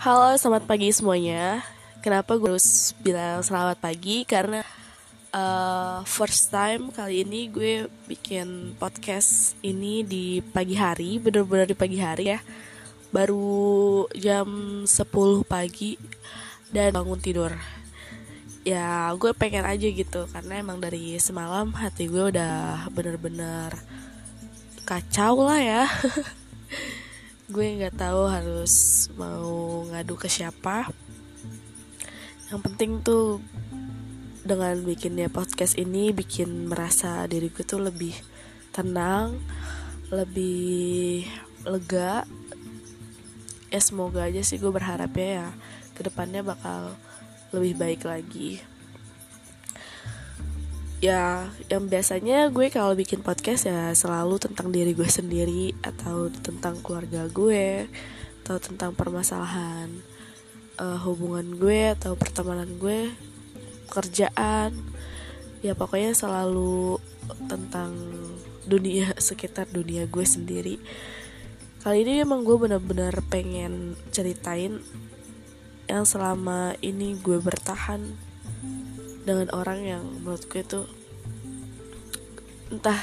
Halo, selamat pagi semuanya. Kenapa gue harus bilang selamat pagi? Karena first time kali ini gue bikin podcast ini di pagi hari, bener-bener di pagi hari ya. Baru jam 10 pagi dan bangun tidur. Ya, gue pengen aja gitu, karena emang dari semalam hati gue udah bener-bener kacau lah ya. Gue nggak tahu harus mau ngadu ke siapa. Yang penting tuh dengan bikinnya podcast ini bikin merasa diri gue tuh lebih tenang, lebih lega. Ya semoga aja sih, gue berharapnya ya kedepannya bakal lebih baik lagi. Ya, yang biasanya gue kalau bikin podcast ya selalu tentang diri gue sendiri, atau tentang keluarga gue, atau tentang permasalahan hubungan gue, atau pertemanan gue, pekerjaan. Ya pokoknya selalu tentang dunia, sekitar dunia gue sendiri. Kali ini emang gue benar-benar pengen ceritain yang selama ini gue bertahan dengan orang yang menurut gue tuh entah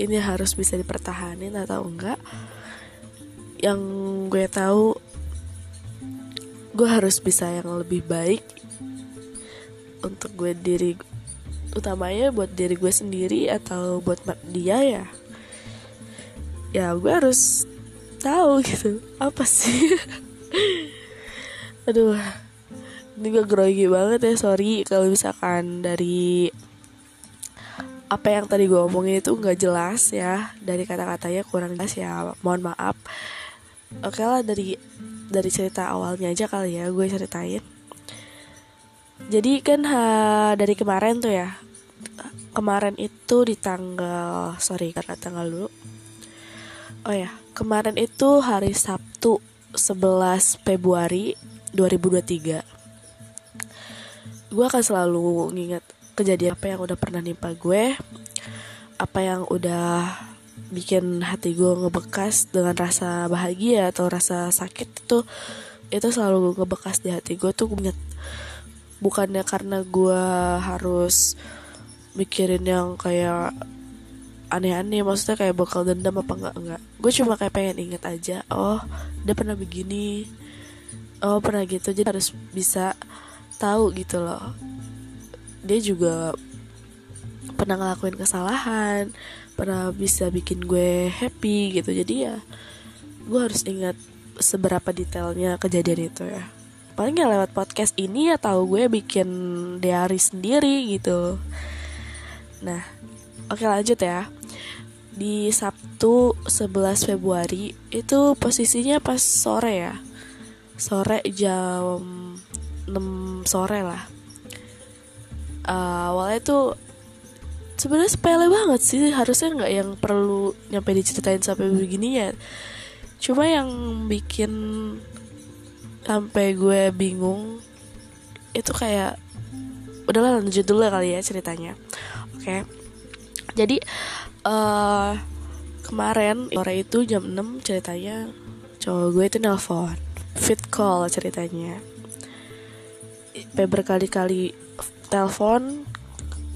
ini harus bisa dipertahanin atau enggak. Yang gue tahu gue harus bisa yang lebih baik untuk gue diri, utamanya buat diri gue sendiri atau buat dia ya. Ya gue harus tahu gitu apa sih. Aduh, ini gue grogi banget ya, sorry kalau misalkan dari apa yang tadi gue omongin itu gak jelas ya, dari kata-katanya kurang jelas ya, mohon maaf. Oke lah, dari cerita awalnya aja kali ya gue ceritain. Jadi kan dari kemarin tuh ya, kemarin itu di tanggal, sorry karena tanggal dulu. Oh ya, kemarin itu hari Sabtu 11 Februari 2023. Gue akan selalu nginget kejadian apa yang udah pernah nimpa gue, apa yang udah bikin hati gue ngebekas dengan rasa bahagia atau rasa sakit. Itu selalu ngebekas di hati gue tuh inget. Bukannya karena gue harus mikirin yang kayak aneh-aneh, maksudnya kayak bakal dendam apa enggak. Gue cuma kayak pengen inget aja, oh dia pernah begini, oh pernah gitu. Jadi harus bisa tahu gitu loh, dia juga pernah ngelakuin kesalahan, pernah bisa bikin gue happy gitu. Jadi ya gue harus ingat seberapa detailnya kejadian itu ya. Paling gak lewat podcast ini ya tahu gue bikin diary sendiri gitu. Nah oke, lanjut ya. Di Sabtu 11 Februari itu posisinya pas sore ya, sore jam 6 sore lah. Awalnya tuh sebenarnya sepele banget sih, harusnya nggak yang perlu nyampe diceritain sampai begini ya. Cuma yang bikin sampai gue bingung itu kayak, udahlah lanjut dulu kali ya ceritanya. Oke. Jadi kemarin sore itu jam 6 ceritanya cowok gue itu nelpon, fit call ceritanya. Berkali-kali telepon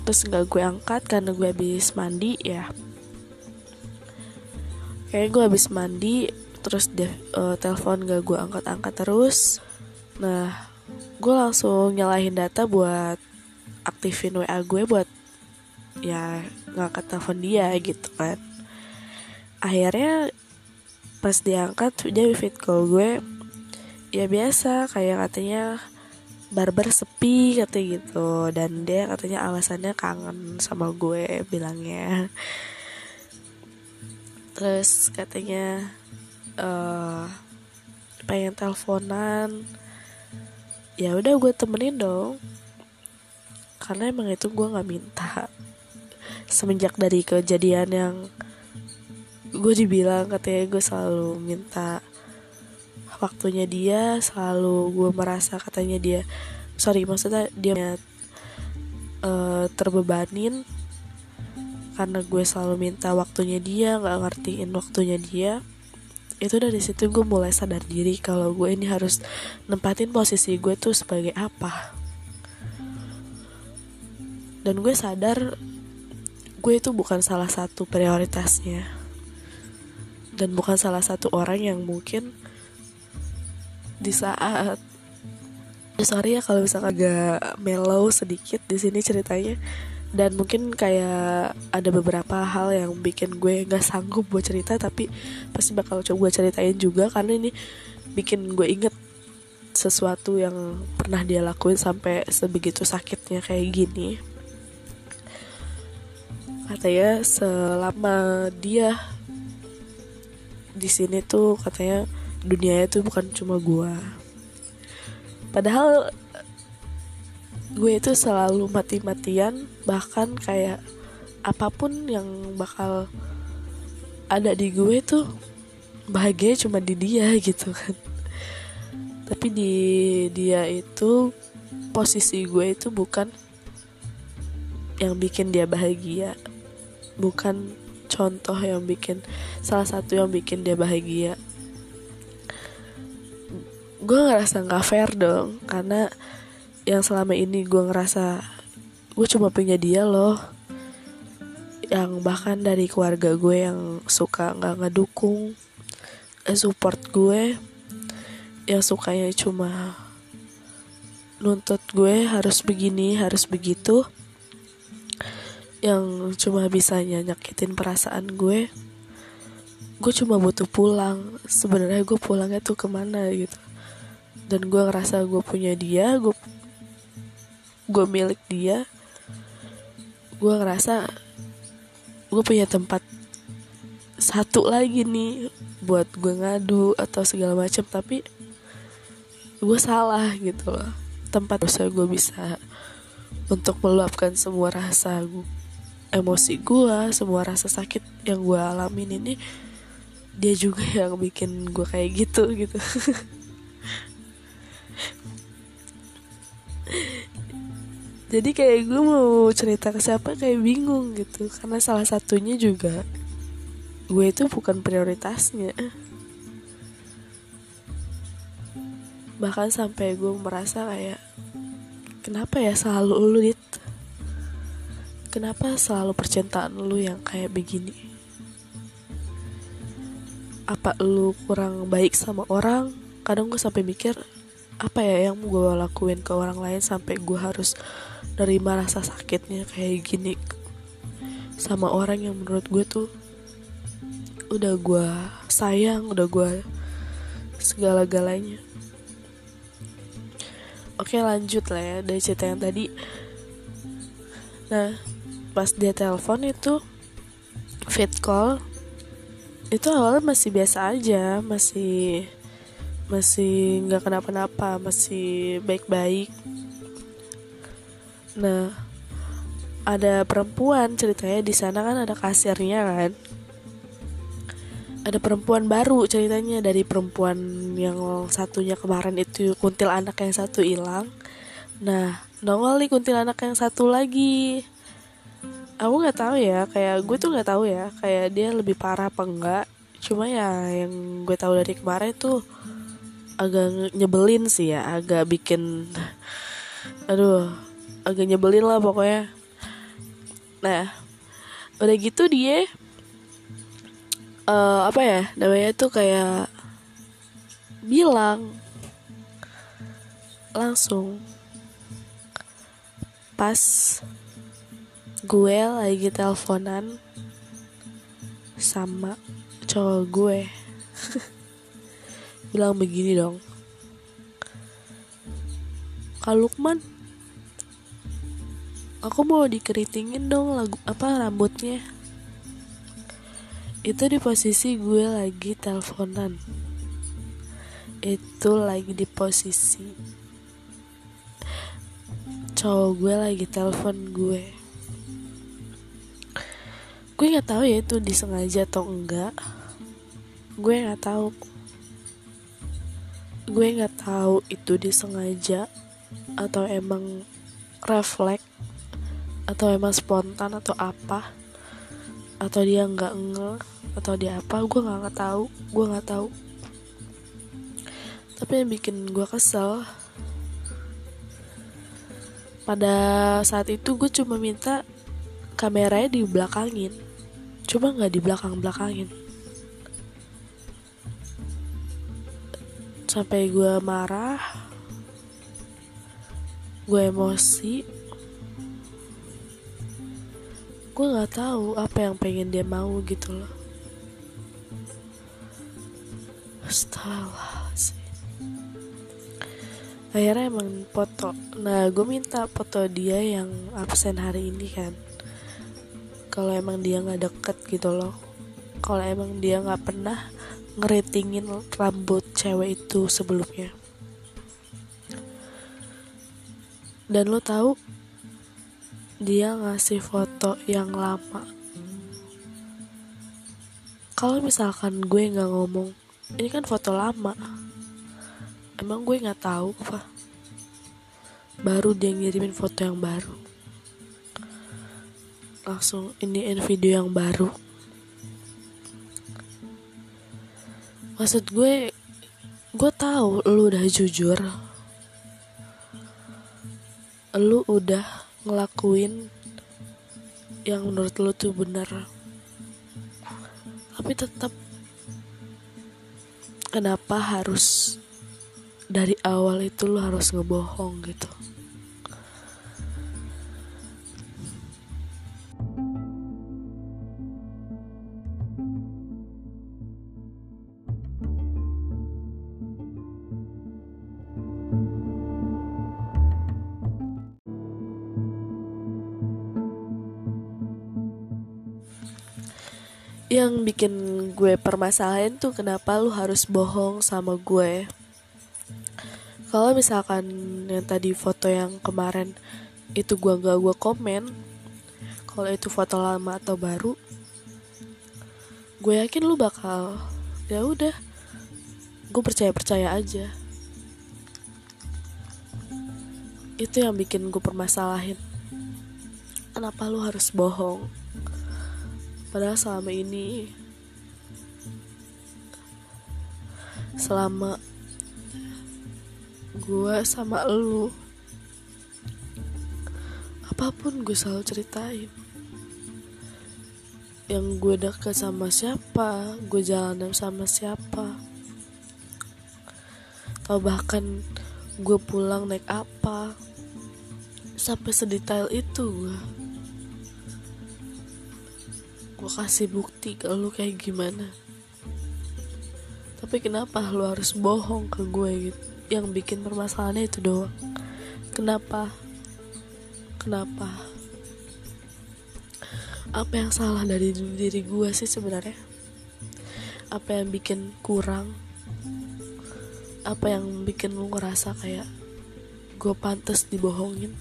terus nggak gue angkat karena gue habis mandi ya. Kayaknya gue habis mandi terus dia telepon nggak gue angkat terus. Nah gue langsung nyalahin data buat aktifin WA gue buat ya ngangkat telepon dia gitu kan. Akhirnya pas diangkat dia video call gue, ya biasa kayak katanya barber sepi katanya gitu, dan dia katanya alasannya kangen sama gue bilangnya. Terus katanya pengen teleponan, ya udah gue temenin dong, karena emang itu gue nggak minta. Semenjak dari kejadian yang gue dibilang katanya gue selalu minta waktunya dia, selalu gue merasa katanya dia, sorry maksudnya dia terbebanin karena gue selalu minta waktunya dia, nggak ngertiin waktunya dia. itu dari situ gue mulai sadar diri kalau gue ini harus nempatin posisi gue tuh sebagai apa. Dan gue sadar gue itu bukan salah satu prioritasnya dan bukan salah satu orang yang mungkin di saat sorry ya kalau misalkan agak mellow sedikit di sini ceritanya, dan mungkin kayak ada beberapa hal yang bikin gue nggak sanggup buat cerita, tapi pasti bakal coba gue ceritain juga karena ini bikin gue inget sesuatu yang pernah dia lakuin sampai sebegitu sakitnya kayak gini. Katanya selama dia di sini tuh katanya dunianya tuh bukan cuma gue, padahal gue itu selalu mati-matian, bahkan kayak apapun yang bakal ada di gue tuh bahagia cuma di dia gitu kan. Tapi di dia itu posisi gue itu bukan yang bikin dia bahagia, bukan contoh yang bikin, salah satu yang bikin dia bahagia. Gue ngerasa gak fair dong, karena yang selama ini gue ngerasa gue cuma punya dia loh, yang bahkan dari keluarga gue yang suka gak ngedukung support gue, yang sukanya cuma nuntut gue harus begini harus begitu, yang cuma bisanya nyakitin perasaan gue. Gue cuma butuh pulang, sebenarnya gue pulangnya tuh kemana gitu. Dan gue ngerasa gue punya dia, gue milik dia, gue ngerasa gue punya tempat satu lagi nih buat gue ngadu atau segala macam, tapi gue salah gitu loh. Tempat dosa gue bisa untuk meluapkan semua rasa emosi gue, semua rasa sakit yang gue alamin ini, dia juga yang bikin gue kayak gitu gitu. Jadi kayak gue mau cerita ke siapa kayak bingung gitu, karena salah satunya juga gue itu bukan prioritasnya. Bahkan sampai gue merasa kayak, kenapa ya selalu lu Dit? Kenapa selalu percintaan lu yang kayak begini? Apa lu kurang baik sama orang? Kadang gue sampai mikir, apa ya yang gue lakuin ke orang lain sampai gue harus nerima rasa sakitnya kayak gini sama orang yang menurut gue tuh udah gue sayang, udah gue segala-galanya. Oke, lanjut lah ya dari cerita yang tadi. Nah, pas dia telepon itu feed call, itu awalnya masih biasa aja, masih gak kenapa-napa, masih baik-baik. Nah, ada perempuan ceritanya di sana kan, ada kasirnya kan, ada perempuan baru ceritanya, dari perempuan yang satunya kemarin itu kuntilanak yang satu hilang. Nah, nongol nih kuntilanak yang satu lagi. Aku nggak tahu ya, kayak gue tuh nggak tahu ya, kayak dia lebih parah apa enggak. Cuma ya yang gue tahu dari kemarin tuh agak nyebelin sih ya, agak bikin agak nyebelin lah pokoknya. Nah, udah gitu dia apa ya namanya tuh, kayak bilang langsung pas gue lagi teleponan sama cowok gue. Bilang begini dong, Kak Lukman, aku mau dikeritingin dong rambutnya. Itu di posisi gue lagi teleponan, itu lagi di posisi cowok gue lagi telepon gue. Gue nggak tahu ya itu disengaja atau enggak, gue nggak tahu. Gue nggak tahu itu disengaja atau emang refleks atau emang spontan atau apa. atau dia nggak ngel atau dia apa, gue nggak tahu. Tapi yang bikin gue kesel pada saat itu, gue cuma minta kameranya dibelakangin, cuma nggak dibelakang-belakangin. Sampai gue marah, gue emosi, gue nggak tahu apa yang pengen dia mau gitu loh. Astaga sih. Akhirnya emang foto. Nah, gue minta foto dia yang absen hari ini kan. Kalau emang dia nggak deket gitu loh. Kalau emang dia nggak pernah ngeritingin rambut cewek itu sebelumnya. Dan lo tahu dia ngasih foto yang lama. Kalau misalkan gue nggak ngomong, ini kan foto lama. Emang gue nggak tahu apa? Baru dia ngirimin foto yang baru. Langsung iniin video yang baru. Maksud gue tahu lo udah jujur. Lu udah ngelakuin yang menurut lu tuh benar, tapi tetap kenapa harus dari awal itu lu harus ngebohong gitu. Yang bikin gue permasalahin tuh kenapa lu harus bohong sama gue. Kalau misalkan yang tadi foto yang kemarin itu gue komen, kalau itu foto lama atau baru, gue yakin lu bakal ya udah, gue percaya aja. Itu yang bikin gue permasalahin. Kenapa lu harus bohong? Padahal selama gue sama lu, apapun gue selalu ceritain. Yang gue dekat sama siapa, gue jalanan sama siapa, atau bahkan gue pulang naik apa, sampai sedetail itu gue kasih bukti ke lu kayak gimana. Tapi kenapa lu harus bohong ke gue gitu? Yang bikin permasalahannya itu doang. Kenapa? Apa yang salah dari diri gue sih sebenarnya? Apa yang bikin kurang? Apa yang bikin lu ngerasa kayak gue pantas dibohongin?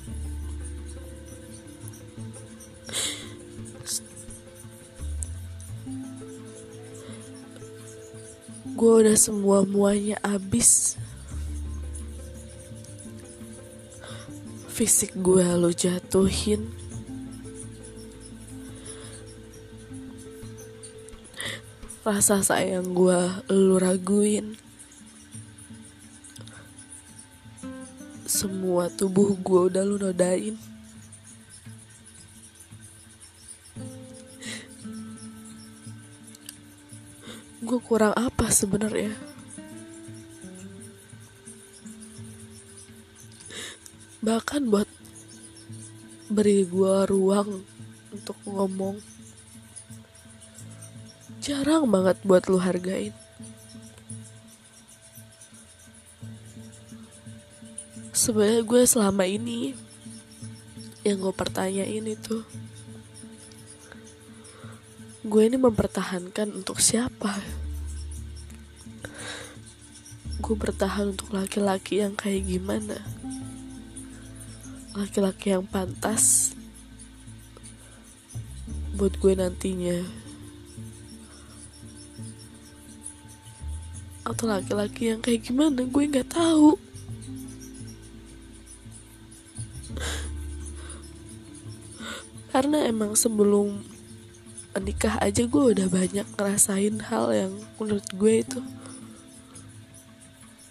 Gue udah semua-muanya abis. Fisik gue lo jatuhin, rasa sayang gue lo raguin, semua tubuh gue udah lo nodain. Gue kurang apa sebenarnya? Bahkan buat beri gue ruang untuk ngomong, jarang banget buat lu hargain. Sebenarnya gue selama ini yang gue pertanyain itu, gue ini mempertahankan untuk siapa? Gue bertahan untuk laki-laki yang kayak gimana? Laki-laki yang pantas buat gue nantinya, atau laki-laki yang kayak gimana? Gue nggak tahu. Karena emang sebelum nikah aja gue udah banyak ngerasain hal yang menurut gue itu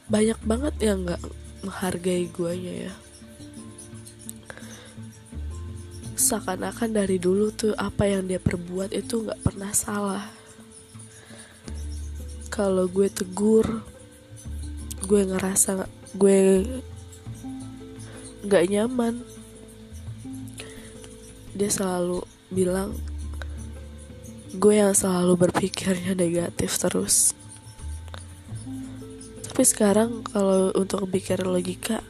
banyak banget yang gak menghargai guanya ya. Seakan-akan dari dulu tuh apa yang dia perbuat itu gak pernah salah. Kalau gue tegur, gue ngerasa gue gak nyaman, dia selalu bilang gue yang selalu berpikirnya negatif terus. Tapi sekarang kalau untuk pikir logika,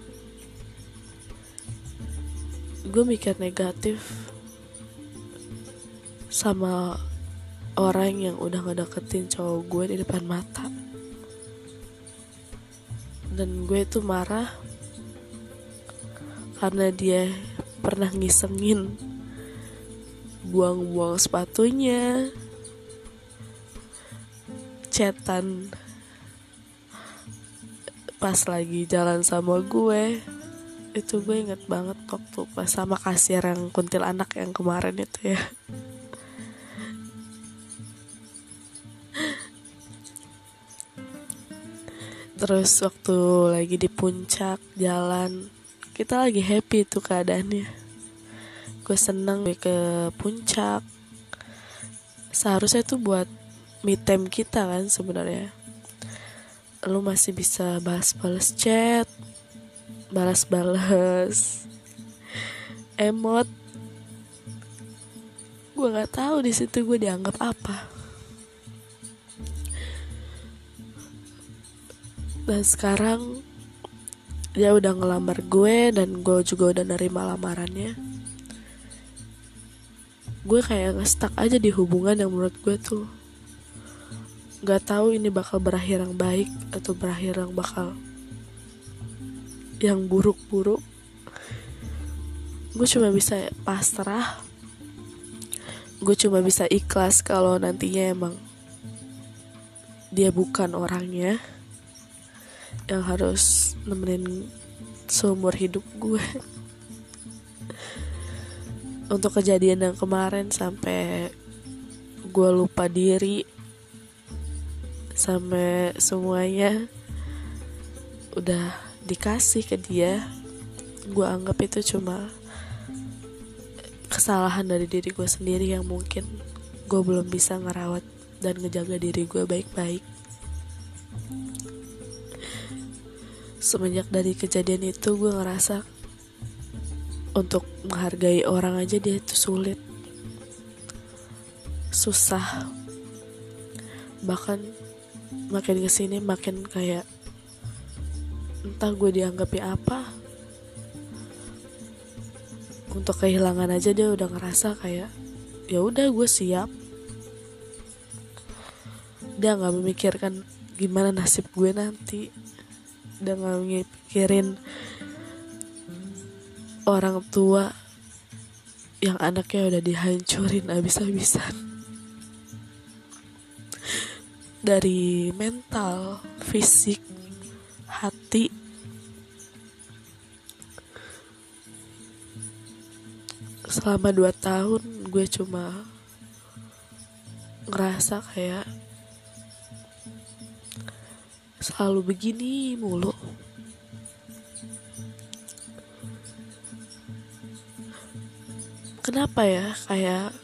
gue mikir negatif sama orang yang udah ngedeketin cowok gue di depan mata. Dan gue tuh marah karena dia pernah ngisengin buang-buang sepatunya, chatan pas lagi jalan sama gue. Itu gue inget banget waktu pas sama kasir yang kuntilanak yang kemarin itu ya. Terus waktu lagi di puncak jalan, kita lagi happy tuh keadaannya. Gue seneng gue ke puncak. Seharusnya tuh buat me time kita kan sebenarnya. Lu masih bisa balas-balas chat, balas-balas emot. Gue nggak tahu di situ gue dianggap apa. Dan sekarang dia udah ngelamar gue dan gue juga udah nerima lamarannya. Gue kayak nge-stuck aja di hubungan yang menurut gue tuh nggak tahu ini bakal berakhir yang baik atau berakhir yang bakal yang buruk-buruk. Gue cuma bisa pasrah, gue cuma bisa ikhlas kalau nantinya emang dia bukan orangnya yang harus nemenin seumur hidup gue. Untuk kejadian yang kemarin sampai gue lupa diri sampai semuanya udah dikasih ke dia, gue anggap itu cuma kesalahan dari diri gue sendiri yang mungkin gue belum bisa ngerawat dan ngejaga diri gue baik-baik. Semenjak dari kejadian itu, gue ngerasa untuk menghargai orang aja dia itu sulit, susah. Bahkan makin kesini makin kayak entah gue dianggapi apa. Untuk kehilangan aja dia udah ngerasa kayak ya udah gue siap. Dia nggak memikirkan gimana nasib gue nanti. Dia nggak mikirin orang tua yang anaknya udah dihancurin abis-abisan dari mental, fisik, hati. Selama 2 tahun gue cuma ngerasa kayak selalu begini mulu. Kenapa ya kayak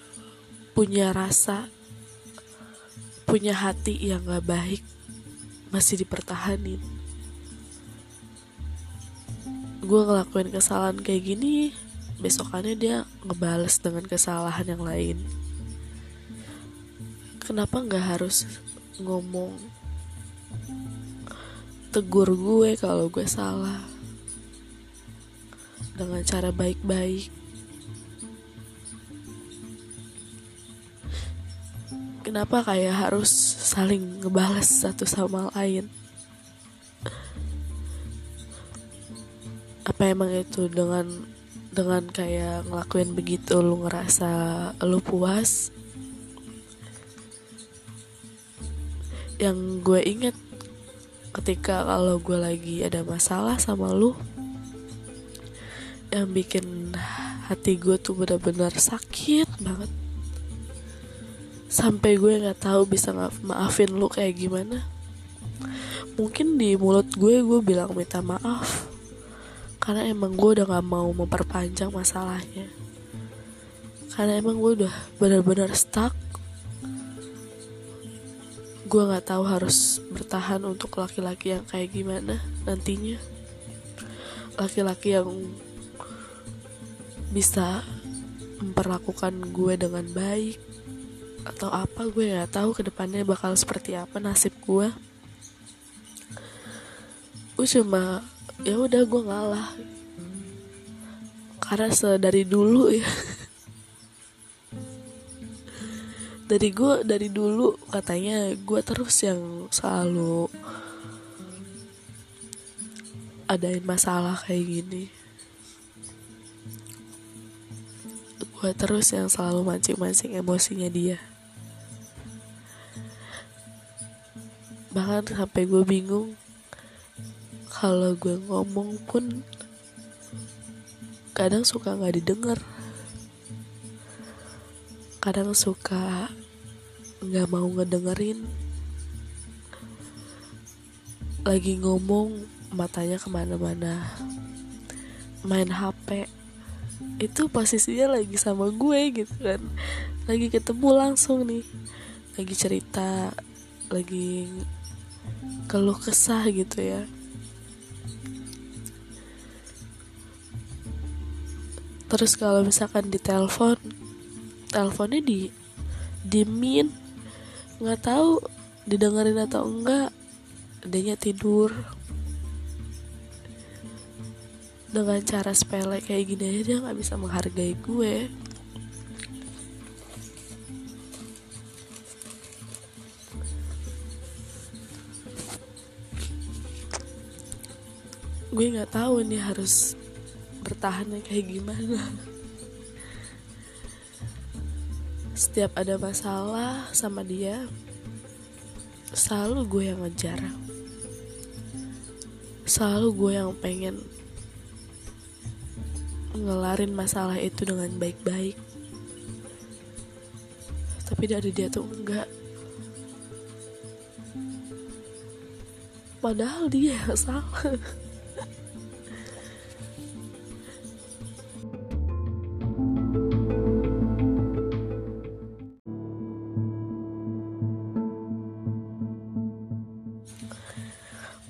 punya rasa, punya hati yang gak baik masih dipertahanin. Gue ngelakuin kesalahan kayak gini, besokannya dia ngebales dengan kesalahan yang lain. Kenapa gak harus ngomong, tegur gue kalau gue salah dengan cara baik-baik? Kenapa kayak harus saling ngebales satu sama lain? Apa emang itu dengan kayak ngelakuin begitu lu ngerasa lu puas? Yang gue inget ketika kalau gue lagi ada masalah sama lu, yang bikin hati gue tuh benar-benar sakit banget. sampai gue nggak tahu bisa maafin lu kayak gimana. Mungkin di mulut gue bilang minta maaf karena emang gue udah nggak mau memperpanjang masalahnya, karena emang gue udah benar-benar stuck. Gue nggak tahu harus bertahan untuk laki-laki yang kayak gimana nantinya, laki-laki yang bisa memperlakukan gue dengan baik atau apa. Gue nggak tahu kedepannya bakal seperti apa nasib gue. Gue cuma ya udah, gue ngalah karena dari dulu ya dari dulu katanya gue terus yang selalu adain masalah kayak gini. Gue terus yang selalu mancing-mancing emosinya dia. Bahkan sampai gue bingung kalau gue ngomong pun kadang suka gak didengar, kadang suka gak mau ngedengerin. Lagi ngomong matanya kemana-mana, main HP, itu posisinya lagi sama gue gitu kan, lagi ketemu langsung nih, lagi cerita, lagi keluh kesah gitu ya. Terus kalau misalkan ditelepon, teleponnya dimin, nggak tahu didengerin atau enggak, adanya tidur. Dengan cara sepele kayak gini aja dia nggak bisa menghargai gue. Gue nggak tahu nih harus bertahannya kayak gimana. Setiap ada masalah sama dia, selalu gue yang ngejar, selalu gue yang pengen ngelarin masalah itu dengan baik-baik. Tapi dari dia tuh enggak. Padahal dia yang salah.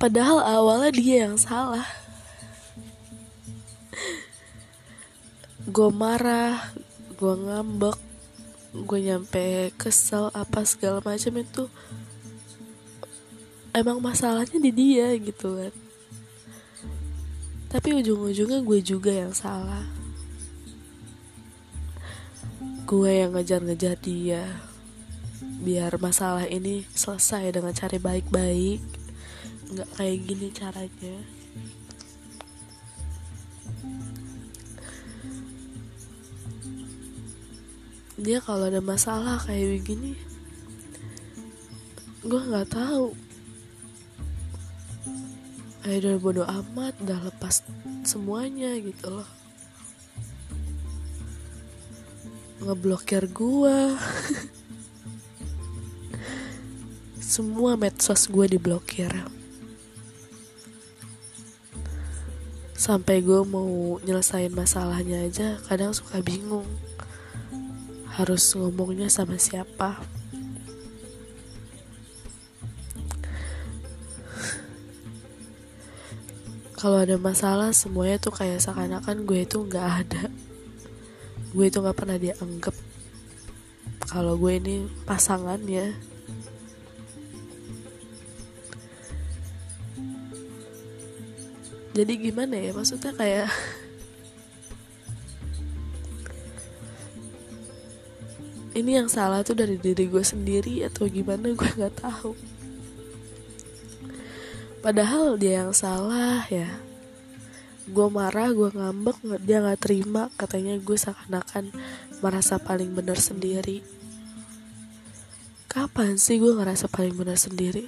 Padahal awalnya dia yang salah. Gue marah, gue ngambek, gue nyampe kesel apa segala macam itu. Emang masalahnya di dia gitu kan. Tapi ujung-ujungnya gue juga yang salah. Gue yang ngejar-ngejar dia biar masalah ini selesai dengan cara baik-baik. Nggak kayak gini caranya. Dia kalau ada masalah kayak begini, gue nggak tahu. Udah bodo amat, udah lepas semuanya gitu loh. Ngeblokir gue. Semua medsos gue diblokir. Sampai gue mau nyelesain masalahnya aja kadang suka bingung harus ngomongnya sama siapa. Kalau ada masalah semuanya tuh kayak seakan-akan gue itu nggak ada, gue itu nggak pernah dianggap kalau gue ini pasangannya. Jadi gimana ya, maksudnya kayak ini yang salah tuh dari diri gue sendiri atau gimana, gue nggak tahu. Padahal dia yang salah ya. Gue marah, gue ngambek, dia nggak terima. Katanya gue seakan-akan merasa paling benar sendiri. Kapan sih gue ngerasa paling benar sendiri?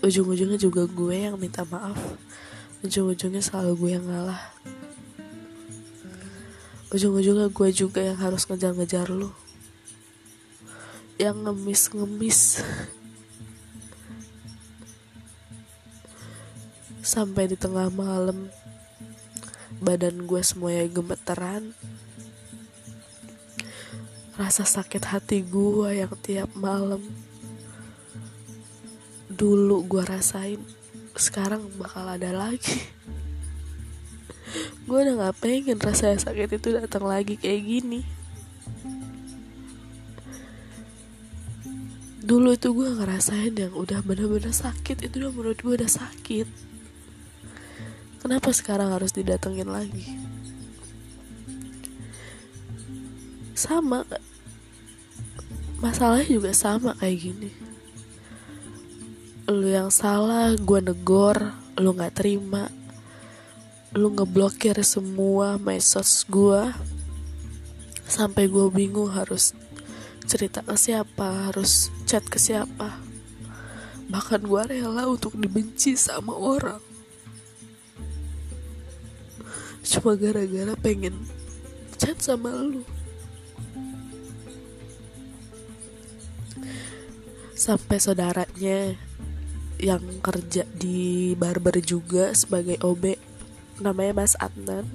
Ujung-ujungnya juga gue yang minta maaf. Ujung-ujungnya selalu gue yang ngalah. Ujung-ujungnya gue juga yang harus ngejar-ngejar lu. yang ngemis-ngemis sampai di tengah malam. Badan gue semuanya gemeteran. Rasa sakit hati gue yang tiap malam dulu gue rasain, sekarang bakal ada lagi. Gue udah gak pengen rasa sakit itu datang lagi kayak gini. Dulu itu gue ngerasain yang udah bener-bener sakit. Itu udah menurut gue udah sakit. Kenapa sekarang harus didatengin lagi? Sama, masalahnya juga sama kayak gini. Lu yang salah, gue negor, lu gak terima, lu ngeblokir semua medsos gue, sampai gue bingung harus cerita ke siapa, harus chat ke siapa. Bahkan gue rela untuk dibenci sama orang cuma gara-gara pengen chat sama lu. Sampai saudaranya yang kerja di barber juga sebagai OB, namanya Mas Adnan,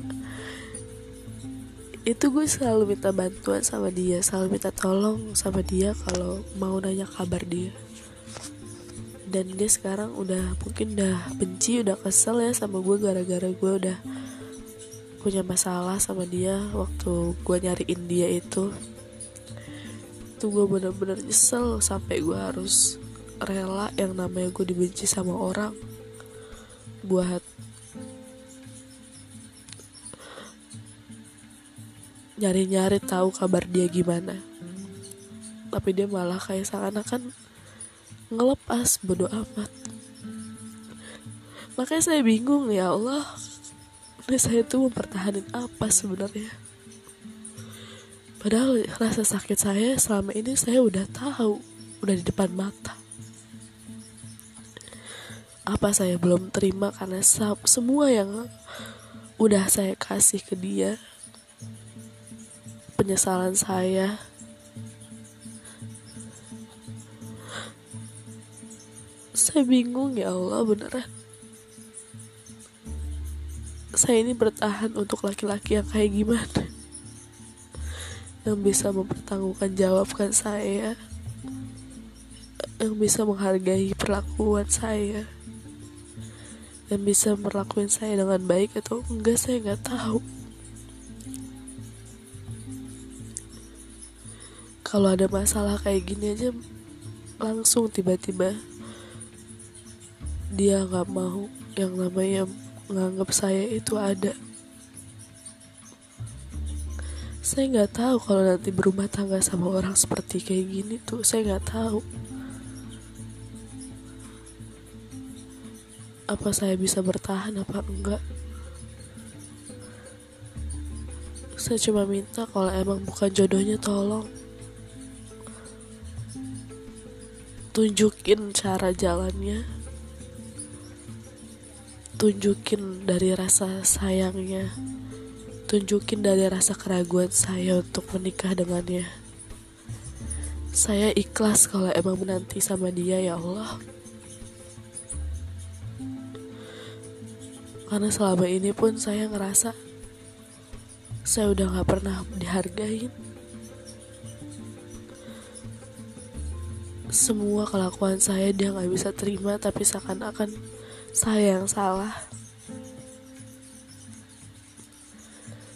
itu gue selalu minta bantuan sama dia, selalu minta tolong sama dia kalau mau nanya kabar dia. Dan dia sekarang udah mungkin udah benci, udah kesel ya sama gue gara-gara gue udah punya masalah sama dia waktu gue nyariin dia itu. Itu gue bener-bener nyesel sampai gue harus rela yang namanya gue dibenci sama orang buat nyari-nyari tahu kabar dia gimana. Tapi dia malah kayak seakan-akan ngelepas, bodo amat. Makanya saya bingung, ya Allah, saya itu mempertahankan apa sebenarnya? Padahal rasa sakit saya selama ini saya udah tahu, udah di depan mata. Apa saya belum terima karena semua yang udah saya kasih ke dia, penyesalan saya, bingung ya Allah beneran. Saya ini bertahan untuk laki-laki yang kayak gimana, yang bisa mempertanggungan jawabkan saya, yang bisa menghargai perlakuan saya, yang bisa memperlakuin saya dengan baik atau enggak saya nggak tahu. Kalau ada masalah kayak gini aja langsung tiba-tiba dia nggak mau yang namanya menganggap saya itu ada. Saya nggak tahu kalau nanti berumah tangga sama orang seperti kayak gini tuh, saya nggak tahu. Apa saya bisa bertahan apa enggak? Saya cuma minta kalau emang bukan jodohnya tolong tunjukin cara jalannya. Tunjukin dari rasa sayangnya, tunjukin dari rasa keraguan saya untuk menikah dengannya. Saya ikhlas kalau emang menanti sama dia ya Allah. Karena selama ini pun saya ngerasa saya udah gak pernah dihargain. Semua kelakuan saya dia gak bisa terima, tapi seakan-akan saya yang salah.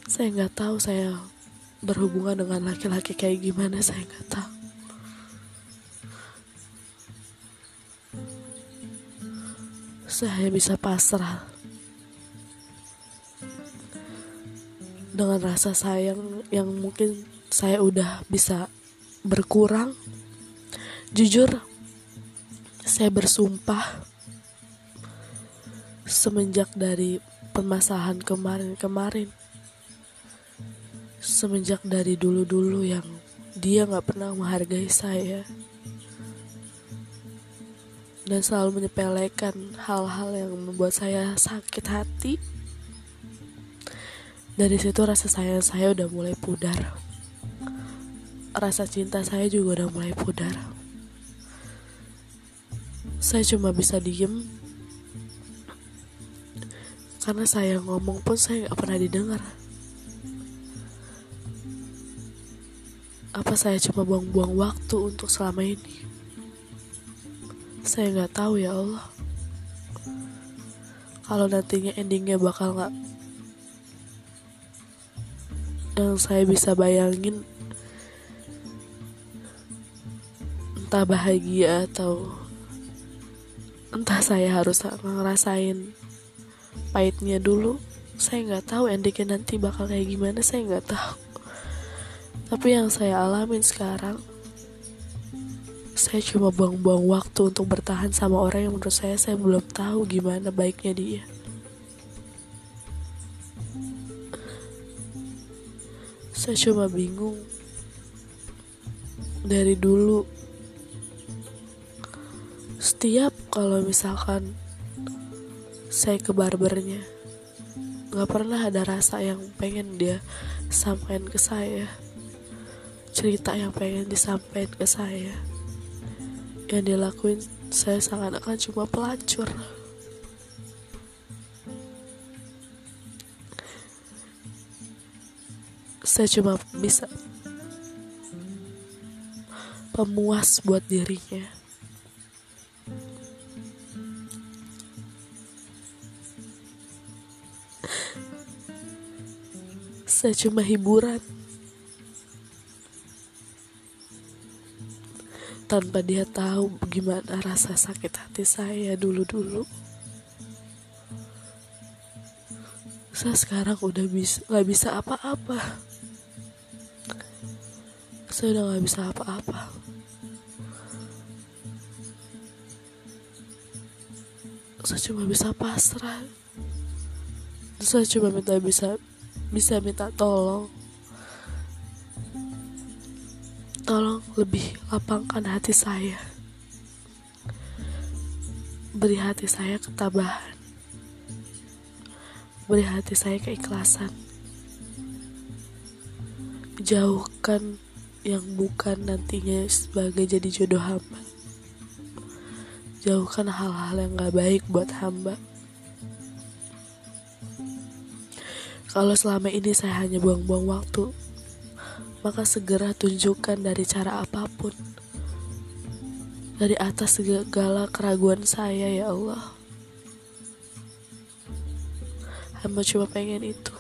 Saya nggak tahu saya berhubungan dengan laki-laki kayak gimana, saya nggak tahu. Saya bisa pasrah dengan rasa sayang yang mungkin saya udah bisa berkurang. Jujur, saya bersumpah semenjak dari permasalahan kemarin-kemarin, semenjak dari dulu-dulu yang dia gak pernah menghargai saya dan selalu menyepelekan hal-hal yang membuat saya sakit hati, dari situ rasa sayang saya udah mulai pudar. rasa cinta saya juga udah mulai pudar. Saya cuma bisa diem, karena saya ngomong pun saya gak pernah didengar. Apa saya cuma buang-buang waktu untuk selama ini? Saya gak tahu, ya Allah, kalau nantinya endingnya bakal gak. Yang saya bisa bayangin entah bahagia atau entah saya harus ngerasain pahitnya dulu. Saya nggak tahu endingnya nanti bakal kayak gimana, saya nggak tahu. Tapi yang saya alamin sekarang, saya cuma buang-buang waktu untuk bertahan sama orang yang menurut saya belum tahu gimana baiknya dia. Saya cuma bingung dari dulu. Setiap kalau misalkan saya ke barbernya, gak pernah ada rasa yang pengen dia sampaikan ke saya, cerita yang pengen disampaikan ke saya. Yang dilakuin saya seakan-akan cuma pelacur. Saya cuma bisa pemuas buat dirinya. Saya cuma hiburan, tanpa dia tahu gimana rasa sakit hati saya dulu-dulu. Saya sekarang udah gak bisa apa-apa. Saya udah gak bisa apa-apa. Saya cuma bisa pasrah. Saya cuma bisa minta tolong. Tolong lebih lapangkan hati saya. Beri hati saya ketabahan. Beri hati saya keikhlasan. Jauhkan yang bukan nantinya sebagai jadi jodoh hamba. Jauhkan hal-hal yang gak baik buat hamba. Kalau selama ini saya hanya buang-buang waktu, maka segera tunjukkan dari cara apapun, dari atas segala keraguan saya, ya Allah. Hamba cuma pengen itu.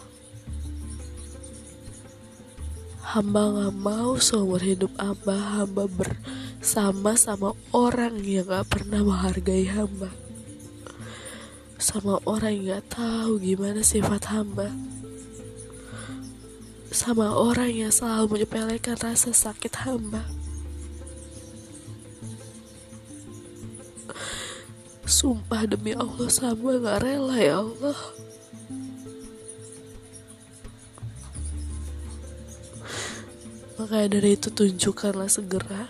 Hamba gak mau seumur hidup hamba bersama sama orang yang gak pernah menghargai hamba, sama orang yang gak tahu gimana sifat hamba, sama orang yang selalu menyepelekan rasa sakit hamba. Sumpah demi Allah, sama gak rela, ya Allah. Makanya dari itu tunjukkanlah segera.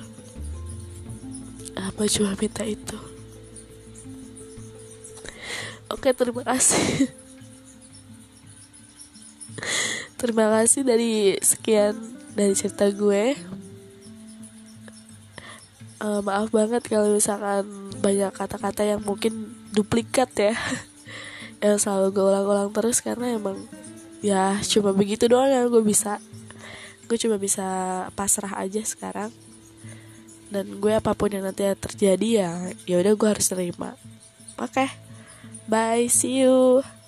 Apa cuma minta itu. Oke, terima kasih. Terima kasih dari sekian dari cerita gue. Maaf banget kalau misalkan banyak kata-kata yang mungkin duplikat ya, yang selalu gue ulang-ulang terus, karena emang ya cuma begitu doang yang gue bisa. Gue cuma bisa pasrah aja sekarang, dan gue apapun yang nanti terjadi ya udah gue harus terima. Oke, bye, see you.